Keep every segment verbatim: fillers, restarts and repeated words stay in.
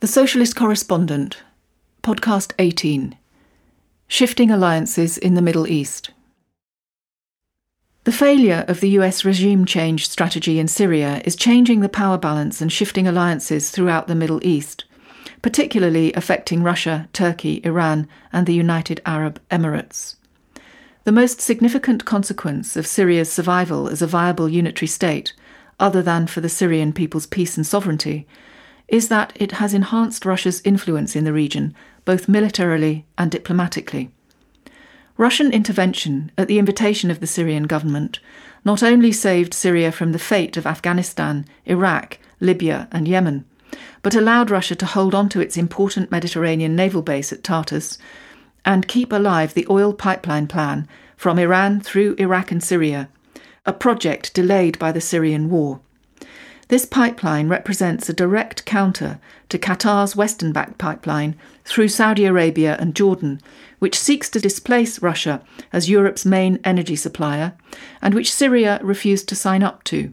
The Socialist Correspondent, Podcast eighteen, Shifting Alliances in the Middle East. The failure of the U S regime change strategy in Syria is changing the power balance and shifting alliances throughout the Middle East, particularly affecting Russia, Turkey, Iran, and the United Arab Emirates. The most significant consequence of Syria's survival as a viable unitary state, other than for the Syrian people's peace and sovereignty, is that it has enhanced Russia's influence in the region, both militarily and diplomatically. Russian intervention, at the invitation of the Syrian government, not only saved Syria from the fate of Afghanistan, Iraq, Libya and Yemen, but allowed Russia to hold on to its important Mediterranean naval base at Tartus and keep alive the oil pipeline plan from Iran through Iraq and Syria, a project delayed by the Syrian war. This pipeline represents a direct counter to Qatar's Western-backed pipeline through Saudi Arabia and Jordan, which seeks to displace Russia as Europe's main energy supplier and which Syria refused to sign up to.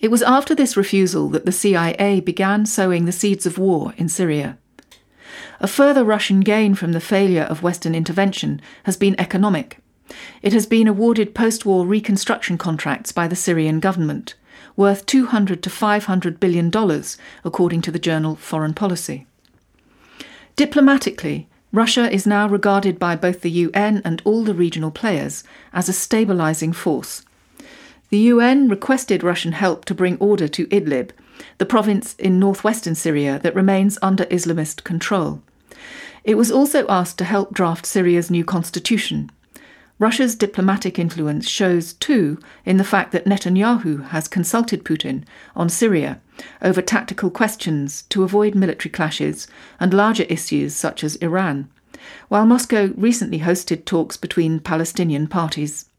It was after this refusal that the C I A began sowing the seeds of war in Syria. A further Russian gain from the failure of Western intervention has been economic. It has been awarded post-war reconstruction contracts by the Syrian government, worth two hundred to five hundred billion dollars, according to the journal Foreign Policy. Diplomatically, Russia is now regarded by both the U N and all the regional players as a stabilising force. The U N requested Russian help to bring order to Idlib, the province in northwestern Syria that remains under Islamist control. It was also asked to help draft Syria's new constitution. Russia's diplomatic influence shows, too, in the fact that Netanyahu has consulted Putin on Syria over tactical questions to avoid military clashes and larger issues such as Iran, while Moscow recently hosted talks between Palestinian parties.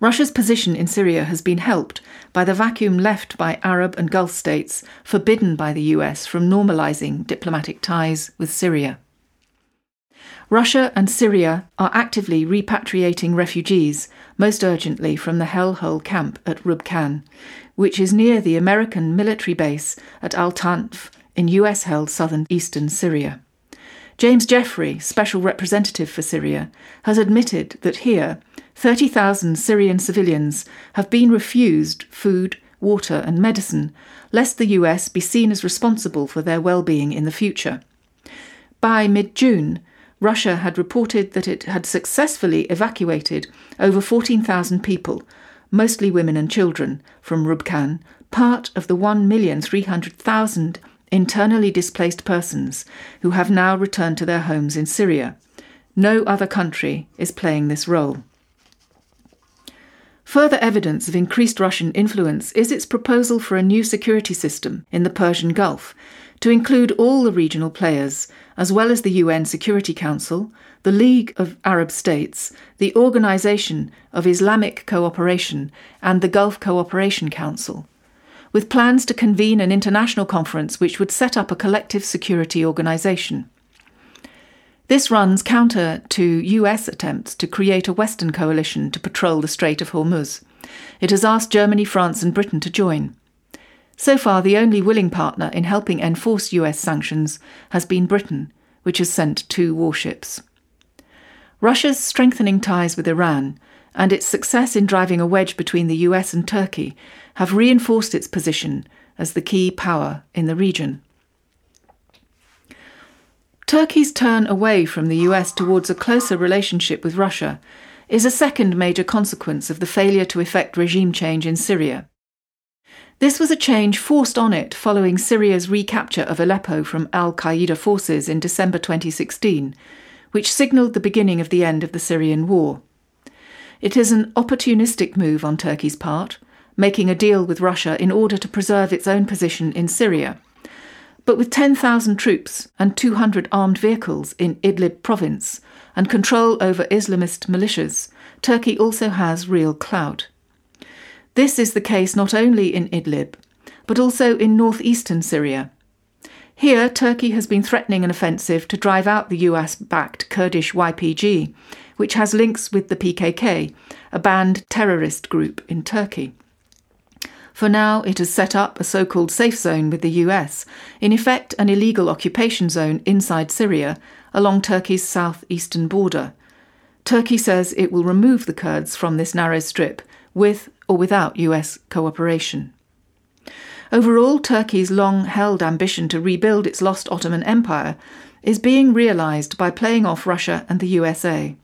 Russia's position in Syria has been helped by the vacuum left by Arab and Gulf states forbidden by the U S from normalising diplomatic ties with Syria. Russia and Syria are actively repatriating refugees, most urgently from the hellhole camp at Rukban, which is near the American military base at Al-Tanf in U S-held southern eastern Syria. James Jeffrey, Special Representative for Syria, has admitted that here thirty thousand Syrian civilians have been refused food, water and medicine, lest the U S be seen as responsible for their well-being in the future. By mid-June, Russia had reported that it had successfully evacuated over fourteen thousand people, mostly women and children, from Rukban, part of the one million three hundred thousand internally displaced persons who have now returned to their homes in Syria. No other country is playing this role. Further evidence of increased Russian influence is its proposal for a new security system in the Persian Gulf, to include all the regional players, as well as the U N Security Council, the League of Arab States, the Organisation of Islamic Cooperation and the Gulf Cooperation Council, with plans to convene an international conference which would set up a collective security organisation. This runs counter to U S attempts to create a Western coalition to patrol the Strait of Hormuz. It has asked Germany, France and Britain to join. So far, the only willing partner in helping enforce U S sanctions has been Britain, which has sent two warships. Russia's strengthening ties with Iran and its success in driving a wedge between the U S and Turkey have reinforced its position as the key power in the region. Turkey's turn away from the U S towards a closer relationship with Russia is a second major consequence of the failure to effect regime change in Syria. This was a change forced on it following Syria's recapture of Aleppo from al-Qaeda forces in December twenty sixteen, which signalled the beginning of the end of the Syrian war. It is an opportunistic move on Turkey's part, making a deal with Russia in order to preserve its own position in Syria. But with ten thousand troops and two hundred armed vehicles in Idlib province and control over Islamist militias, Turkey also has real clout. This is the case not only in Idlib, but also in northeastern Syria. Here, Turkey has been threatening an offensive to drive out the U S-backed Kurdish Y P G, which has links with the P K K, a banned terrorist group in Turkey. For now, it has set up a so-called safe zone with the U S, in effect an illegal occupation zone inside Syria, along Turkey's southeastern border. Turkey says it will remove the Kurds from this narrow strip, with or without U S cooperation. Overall, Turkey's long-held ambition to rebuild its lost Ottoman Empire is being realised by playing off Russia and the U S A.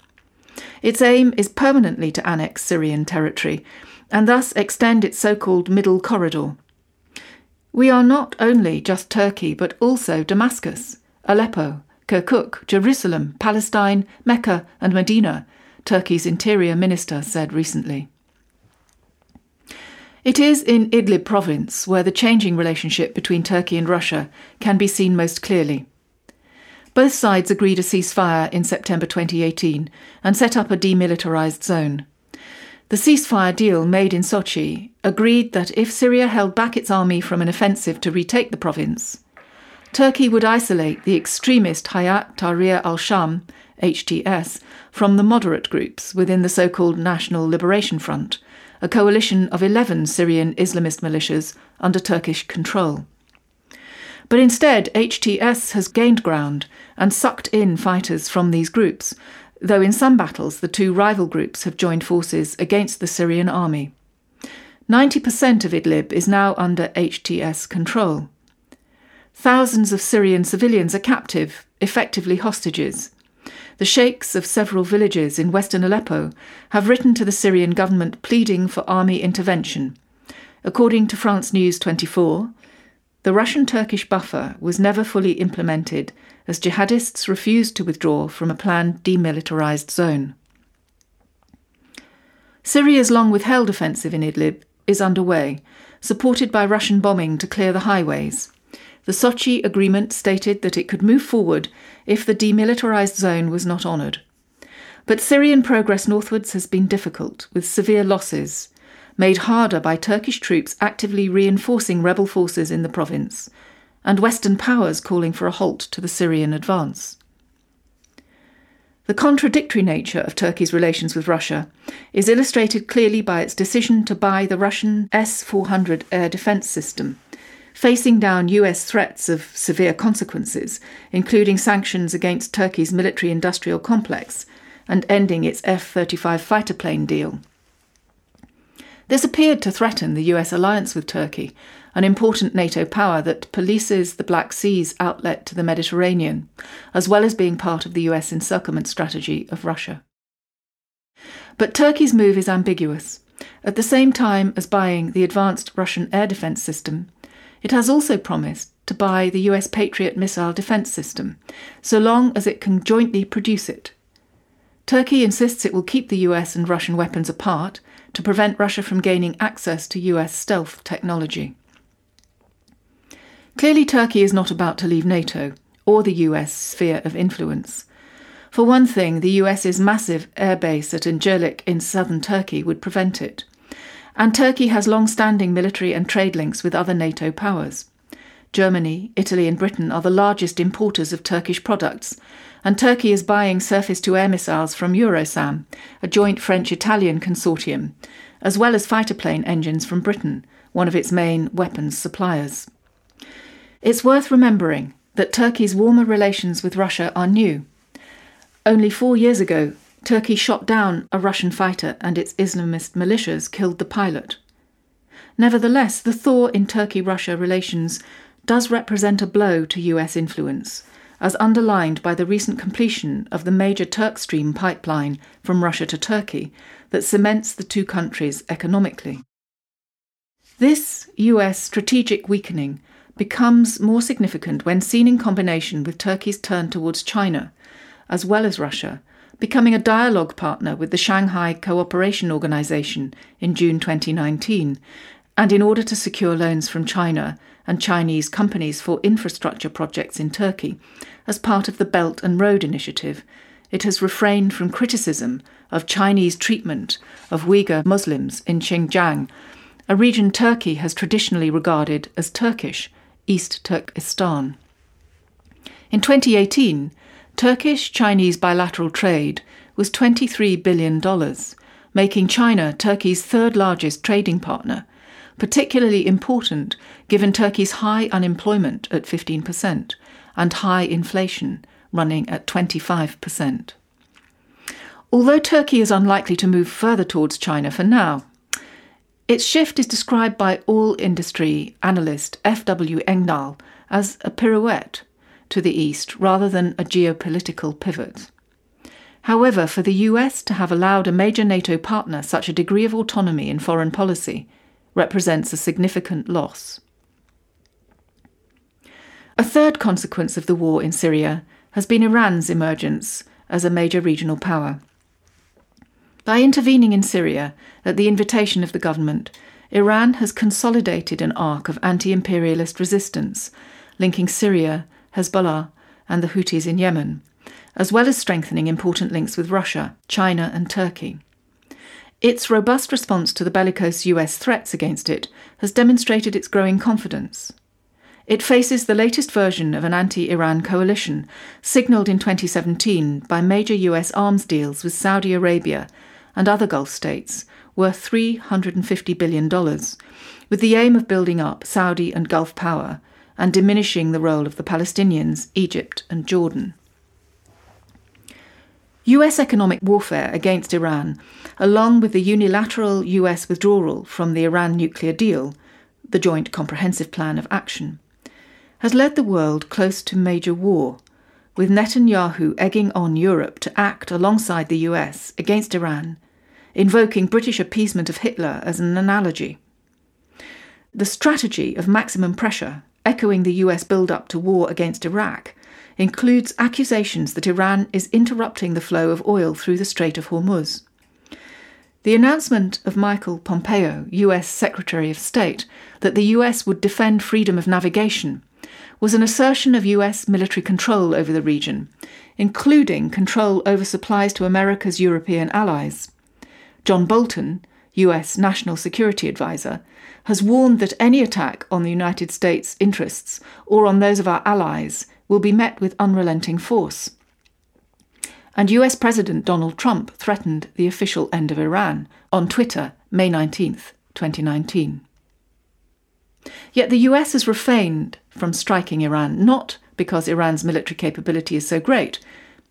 Its aim is permanently to annex Syrian territory and thus extend its so-called Middle Corridor. We are not only just Turkey, but also Damascus, Aleppo, Kirkuk, Jerusalem, Palestine, Mecca and Medina, Turkey's interior minister said recently. It is in Idlib province where the changing relationship between Turkey and Russia can be seen most clearly. Both sides agreed a ceasefire in September twenty eighteen and set up a demilitarised zone. The ceasefire deal made in Sochi agreed that if Syria held back its army from an offensive to retake the province, Turkey would isolate the extremist Hayat Tahrir al-Sham, H T S, from the moderate groups within the so-called National Liberation Front, a coalition of eleven Syrian Islamist militias under Turkish control. But instead, H T S has gained ground and sucked in fighters from these groups, though in some battles the two rival groups have joined forces against the Syrian army. ninety percent of Idlib is now under H T S control. Thousands of Syrian civilians are captive, effectively hostages. The sheikhs of several villages in western Aleppo have written to the Syrian government pleading for army intervention. According to France News twenty-four, the Russian-Turkish buffer was never fully implemented as jihadists refused to withdraw from a planned demilitarised zone. Syria's long-withheld offensive in Idlib is underway, supported by Russian bombing to clear the highways. The Sochi agreement stated that it could move forward if the demilitarised zone was not honoured. But Syrian progress northwards has been difficult, with severe losses, made harder by Turkish troops actively reinforcing rebel forces in the province, and Western powers calling for a halt to the Syrian advance. The contradictory nature of Turkey's relations with Russia is illustrated clearly by its decision to buy the Russian S four hundred air defence system, facing down U S threats of severe consequences, including sanctions against Turkey's military-industrial complex and ending its F thirty-five fighter plane deal. This appeared to threaten the U S alliance with Turkey, an important NATO power that polices the Black Sea's outlet to the Mediterranean, as well as being part of the U S encirclement strategy of Russia. But Turkey's move is ambiguous. At the same time as buying the advanced Russian air defence system, it has also promised to buy the U S Patriot missile defence system, so long as it can jointly produce it. Turkey insists it will keep the U S and Russian weapons apart to prevent Russia from gaining access to U S stealth technology. Clearly, Turkey is not about to leave NATO or the U S sphere of influence. For one thing, the U S's massive airbase at Incirlik in southern Turkey would prevent it. And Turkey has long-standing military and trade links with other NATO powers. Germany, Italy and Britain are the largest importers of Turkish products, and Turkey is buying surface-to-air missiles from Eurosam, a joint French-Italian consortium, as well as fighter plane engines from Britain, one of its main weapons suppliers. It's worth remembering that Turkey's warmer relations with Russia are new. Only four years ago, Turkey shot down a Russian fighter and its Islamist militias killed the pilot. Nevertheless, the thaw in Turkey-Russia relations does represent a blow to U S influence, as underlined by the recent completion of the major TurkStream pipeline from Russia to Turkey that cements the two countries economically. This U S strategic weakening becomes more significant when seen in combination with Turkey's turn towards China, as well as Russia, becoming a dialogue partner with the Shanghai Cooperation Organization in June twenty nineteen, and in order to secure loans from China and Chinese companies for infrastructure projects in Turkey, as part of the Belt and Road Initiative, it has refrained from criticism of Chinese treatment of Uyghur Muslims in Xinjiang, a region Turkey has traditionally regarded as Turkish, East Turkistan. In twenty eighteen, Turkish-Chinese bilateral trade was twenty-three billion dollars, making China Turkey's third largest trading partner, particularly important given Turkey's high unemployment at fifteen percent and high inflation running at twenty-five percent. Although Turkey is unlikely to move further towards China for now, its shift is described by oil industry analyst F W Engdahl as a pirouette to the east rather than a geopolitical pivot. However, for the U S to have allowed a major NATO partner such a degree of autonomy in foreign policy represents a significant loss. A third consequence of the war in Syria has been Iran's emergence as a major regional power. By intervening in Syria at the invitation of the government, Iran has consolidated an arc of anti-imperialist resistance, linking Syria, Hezbollah, and the Houthis in Yemen, as well as strengthening important links with Russia, China, and Turkey. Its robust response to the bellicose U S threats against it has demonstrated its growing confidence. It faces the latest version of an anti-Iran coalition, signalled in twenty seventeen by major U S arms deals with Saudi Arabia and other Gulf states worth three hundred fifty billion dollars, with the aim of building up Saudi and Gulf power and diminishing the role of the Palestinians, Egypt and Jordan. U S economic warfare against Iran, along with the unilateral U S withdrawal from the Iran nuclear deal, the Joint Comprehensive Plan of Action, has led the world close to major war, with Netanyahu egging on Europe to act alongside the U S against Iran, invoking British appeasement of Hitler as an analogy. The strategy of maximum pressure, echoing the U S build-up to war against Iraq, includes accusations that Iran is interrupting the flow of oil through the Strait of Hormuz. The announcement of Michael Pompeo, U S Secretary of State, that the U S would defend freedom of navigation was an assertion of U S military control over the region, including control over supplies to America's European allies. John Bolton, U S National Security Advisor, has warned that any attack on the United States' interests or on those of our allies will be met with unrelenting force. And U S President Donald Trump threatened the official end of Iran on Twitter, May nineteenth, twenty nineteen. Yet the U S has refrained from striking Iran, not because Iran's military capability is so great.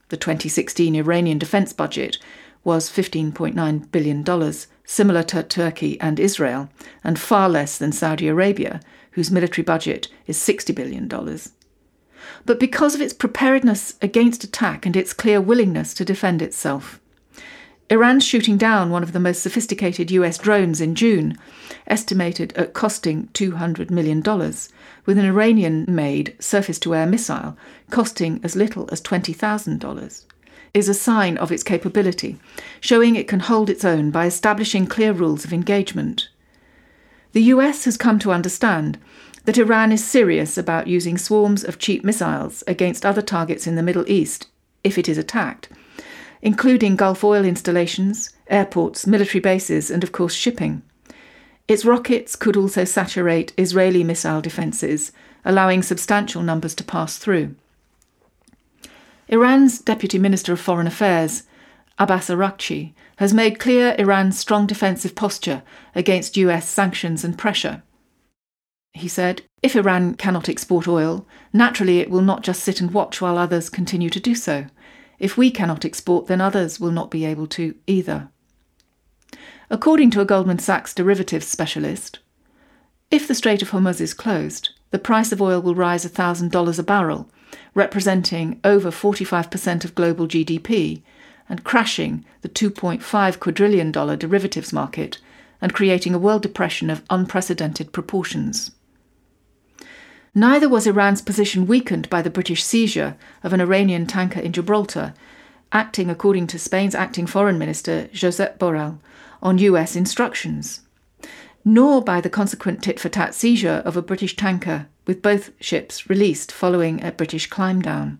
The twenty sixteen Iranian defence budget was fifteen point nine billion dollars, similar to Turkey and Israel, and far less than Saudi Arabia, whose military budget is sixty billion dollars. But because of its preparedness against attack and its clear willingness to defend itself. Iran's shooting down one of the most sophisticated U S drones in June, estimated at costing two hundred million dollars, with an Iranian-made surface-to-air missile costing as little as twenty thousand dollars, is a sign of its capability, showing it can hold its own by establishing clear rules of engagement. The U S has come to understand that Iran is serious about using swarms of cheap missiles against other targets in the Middle East if it is attacked, including Gulf oil installations, airports, military bases, and of course shipping. Its rockets could also saturate Israeli missile defences, allowing substantial numbers to pass through. Iran's Deputy Minister of Foreign Affairs, Abbas Arachi, has made clear Iran's strong defensive posture against U S sanctions and pressure. He said, if Iran cannot export oil, naturally it will not just sit and watch while others continue to do so. If we cannot export, then others will not be able to either. According to a Goldman Sachs derivatives specialist, if the Strait of Hormuz is closed, the price of oil will rise one thousand dollars a barrel, representing over forty-five percent of global G D P, and crashing the two point five quadrillion dollars derivatives market and creating a world depression of unprecedented proportions. Neither was Iran's position weakened by the British seizure of an Iranian tanker in Gibraltar, acting according to Spain's acting foreign minister, Josep Borrell, on U S instructions, nor by the consequent tit-for-tat seizure of a British tanker, with both ships released following a British climb down.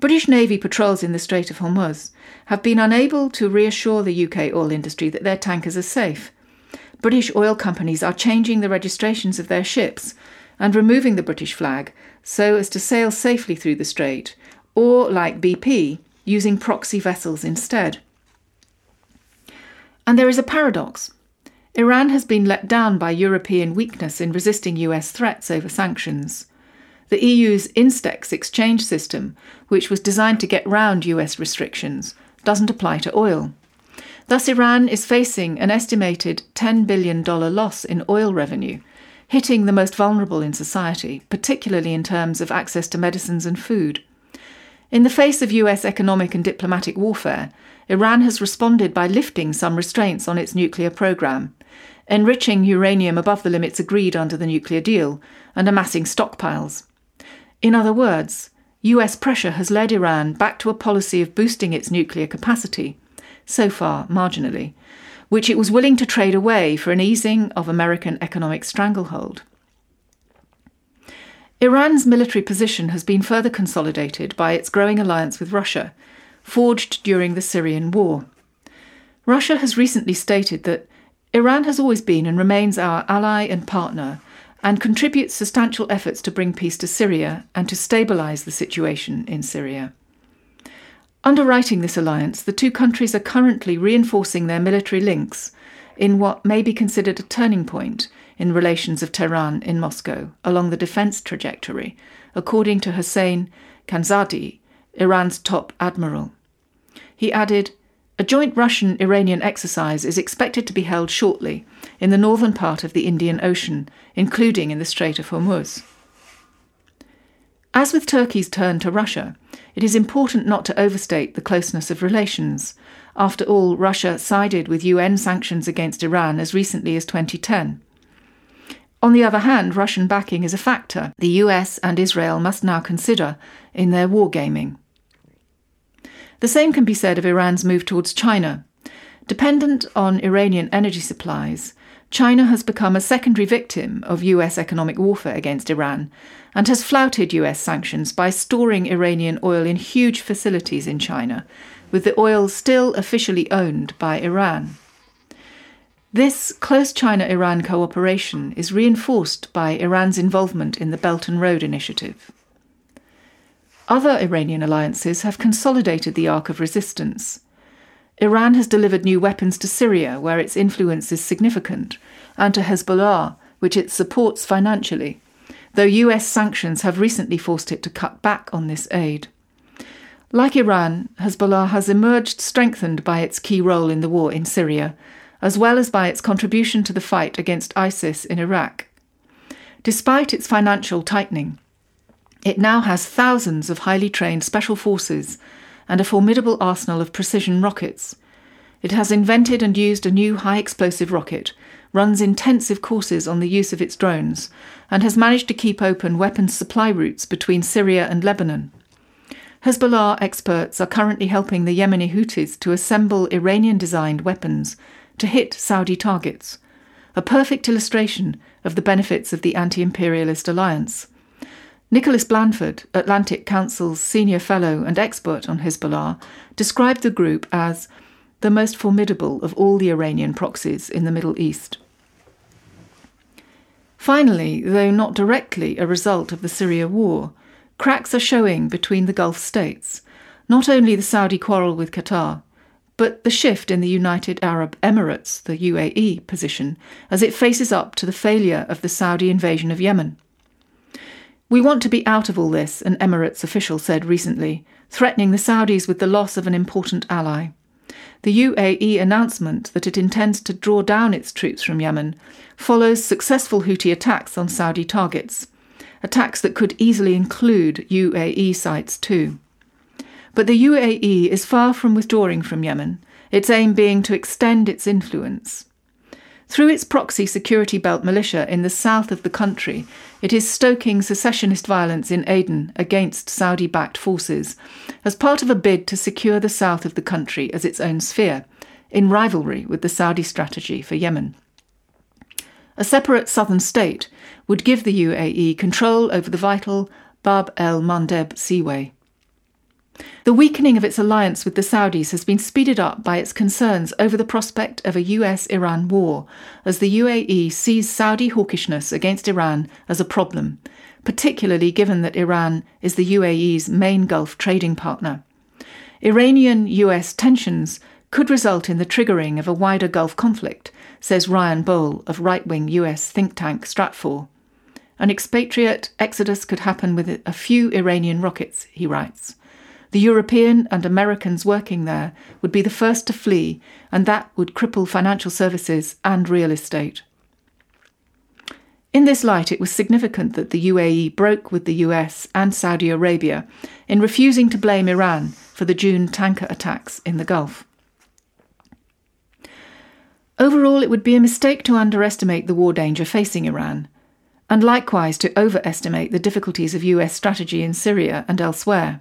British Navy patrols in the Strait of Hormuz have been unable to reassure the U K oil industry that their tankers are safe. British oil companies are changing the registrations of their ships and removing the British flag so as to sail safely through the strait, or, like B P, using proxy vessels instead. And there is a paradox. Iran has been let down by European weakness in resisting U S threats over sanctions. The E U's INSTEX exchange system, which was designed to get round U S restrictions, doesn't apply to oil. Thus, Iran is facing an estimated ten billion dollars loss in oil revenue, hitting the most vulnerable in society, particularly in terms of access to medicines and food. In the face of U S economic and diplomatic warfare, Iran has responded by lifting some restraints on its nuclear program, enriching uranium above the limits agreed under the nuclear deal, and amassing stockpiles. In other words, U S pressure has led Iran back to a policy of boosting its nuclear capacity, so far marginally, which it was willing to trade away for an easing of American economic stranglehold. Iran's military position has been further consolidated by its growing alliance with Russia, forged during the Syrian war. Russia has recently stated that Iran has always been and remains our ally and partner, and contributes substantial efforts to bring peace to Syria and to stabilise the situation in Syria. Underwriting this alliance, the two countries are currently reinforcing their military links in what may be considered a turning point in relations of Tehran in Moscow along the defence trajectory, according to Hossein Kanzadi, Iran's top admiral. He added, "A joint Russian-Iranian exercise is expected to be held shortly in the northern part of the Indian Ocean, including in the Strait of Hormuz." As with Turkey's turn to Russia, it is important not to overstate the closeness of relations. After all, Russia sided with U N sanctions against Iran as recently as twenty ten. On the other hand, Russian backing is a factor the U S and Israel must now consider in their wargaming. The same can be said of Iran's move towards China. Dependent on Iranian energy supplies, China has become a secondary victim of U S economic warfare against Iran and has flouted U S sanctions by storing Iranian oil in huge facilities in China, with the oil still officially owned by Iran. This close China-Iran cooperation is reinforced by Iran's involvement in the Belt and Road Initiative. Other Iranian alliances have consolidated the arc of resistance. Iran has delivered new weapons to Syria, where its influence is significant, and to Hezbollah, which it supports financially, though U S sanctions have recently forced it to cut back on this aid. Like Iran, Hezbollah has emerged strengthened by its key role in the war in Syria, as well as by its contribution to the fight against ISIS in Iraq. Despite its financial tightening, it now has thousands of highly trained special forces and a formidable arsenal of precision rockets. It has invented and used a new high-explosive rocket, runs intensive courses on the use of its drones, and has managed to keep open weapons supply routes between Syria and Lebanon. Hezbollah experts are currently helping the Yemeni Houthis to assemble Iranian-designed weapons to hit Saudi targets, a perfect illustration of the benefits of the anti-imperialist alliance. Nicholas Blanford, Atlantic Council's senior fellow and expert on Hezbollah, described the group as the most formidable of all the Iranian proxies in the Middle East. Finally, though not directly a result of the Syria war, cracks are showing between the Gulf states, not only the Saudi quarrel with Qatar, but the shift in the United Arab Emirates, the U A E, position as it faces up to the failure of the Saudi invasion of Yemen. "We want to be out of all this," an Emirates official said recently, threatening the Saudis with the loss of an important ally. The U A E announcement that it intends to draw down its troops from Yemen follows successful Houthi attacks on Saudi targets, attacks that could easily include U A E sites too. But the U A E is far from withdrawing from Yemen, its aim being to extend its influence. Through its proxy security belt militia in the south of the country, it is stoking secessionist violence in Aden against Saudi-backed forces as part of a bid to secure the south of the country as its own sphere, in rivalry with the Saudi strategy for Yemen. A separate southern state would give the U A E control over the vital Bab el-Mandeb seaway. The weakening of its alliance with the Saudis has been speeded up by its concerns over the prospect of a U S-Iran war, as the U A E sees Saudi hawkishness against Iran as a problem, particularly given that Iran is the U A E's main Gulf trading partner. Iranian-U S tensions could result in the triggering of a wider Gulf conflict, says Ryan Bohl of right-wing U S think tank Stratfor. An expatriate exodus could happen with a few Iranian rockets, he writes. The European and Americans working there would be the first to flee, and that would cripple financial services and real estate. In this light, it was significant that the U A E broke with the U S and Saudi Arabia in refusing to blame Iran for the June tanker attacks in the Gulf. Overall, it would be a mistake to underestimate the war danger facing Iran, and likewise to overestimate the difficulties of U S strategy in Syria and elsewhere.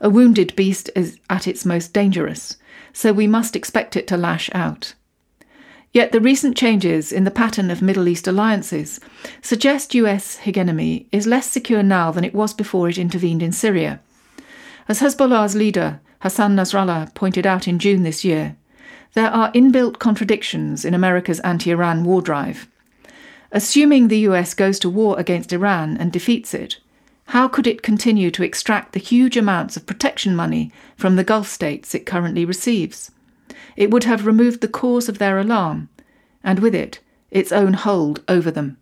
A wounded beast is at its most dangerous, so we must expect it to lash out. Yet the recent changes in the pattern of Middle East alliances suggest U S hegemony is less secure now than it was before it intervened in Syria. As Hezbollah's leader, Hassan Nasrallah, pointed out in June this year, there are inbuilt contradictions in America's anti-Iran war drive. Assuming the U S goes to war against Iran and defeats it, how could it continue to extract the huge amounts of protection money from the Gulf states it currently receives? It would have removed the cause of their alarm, and with it, its own hold over them.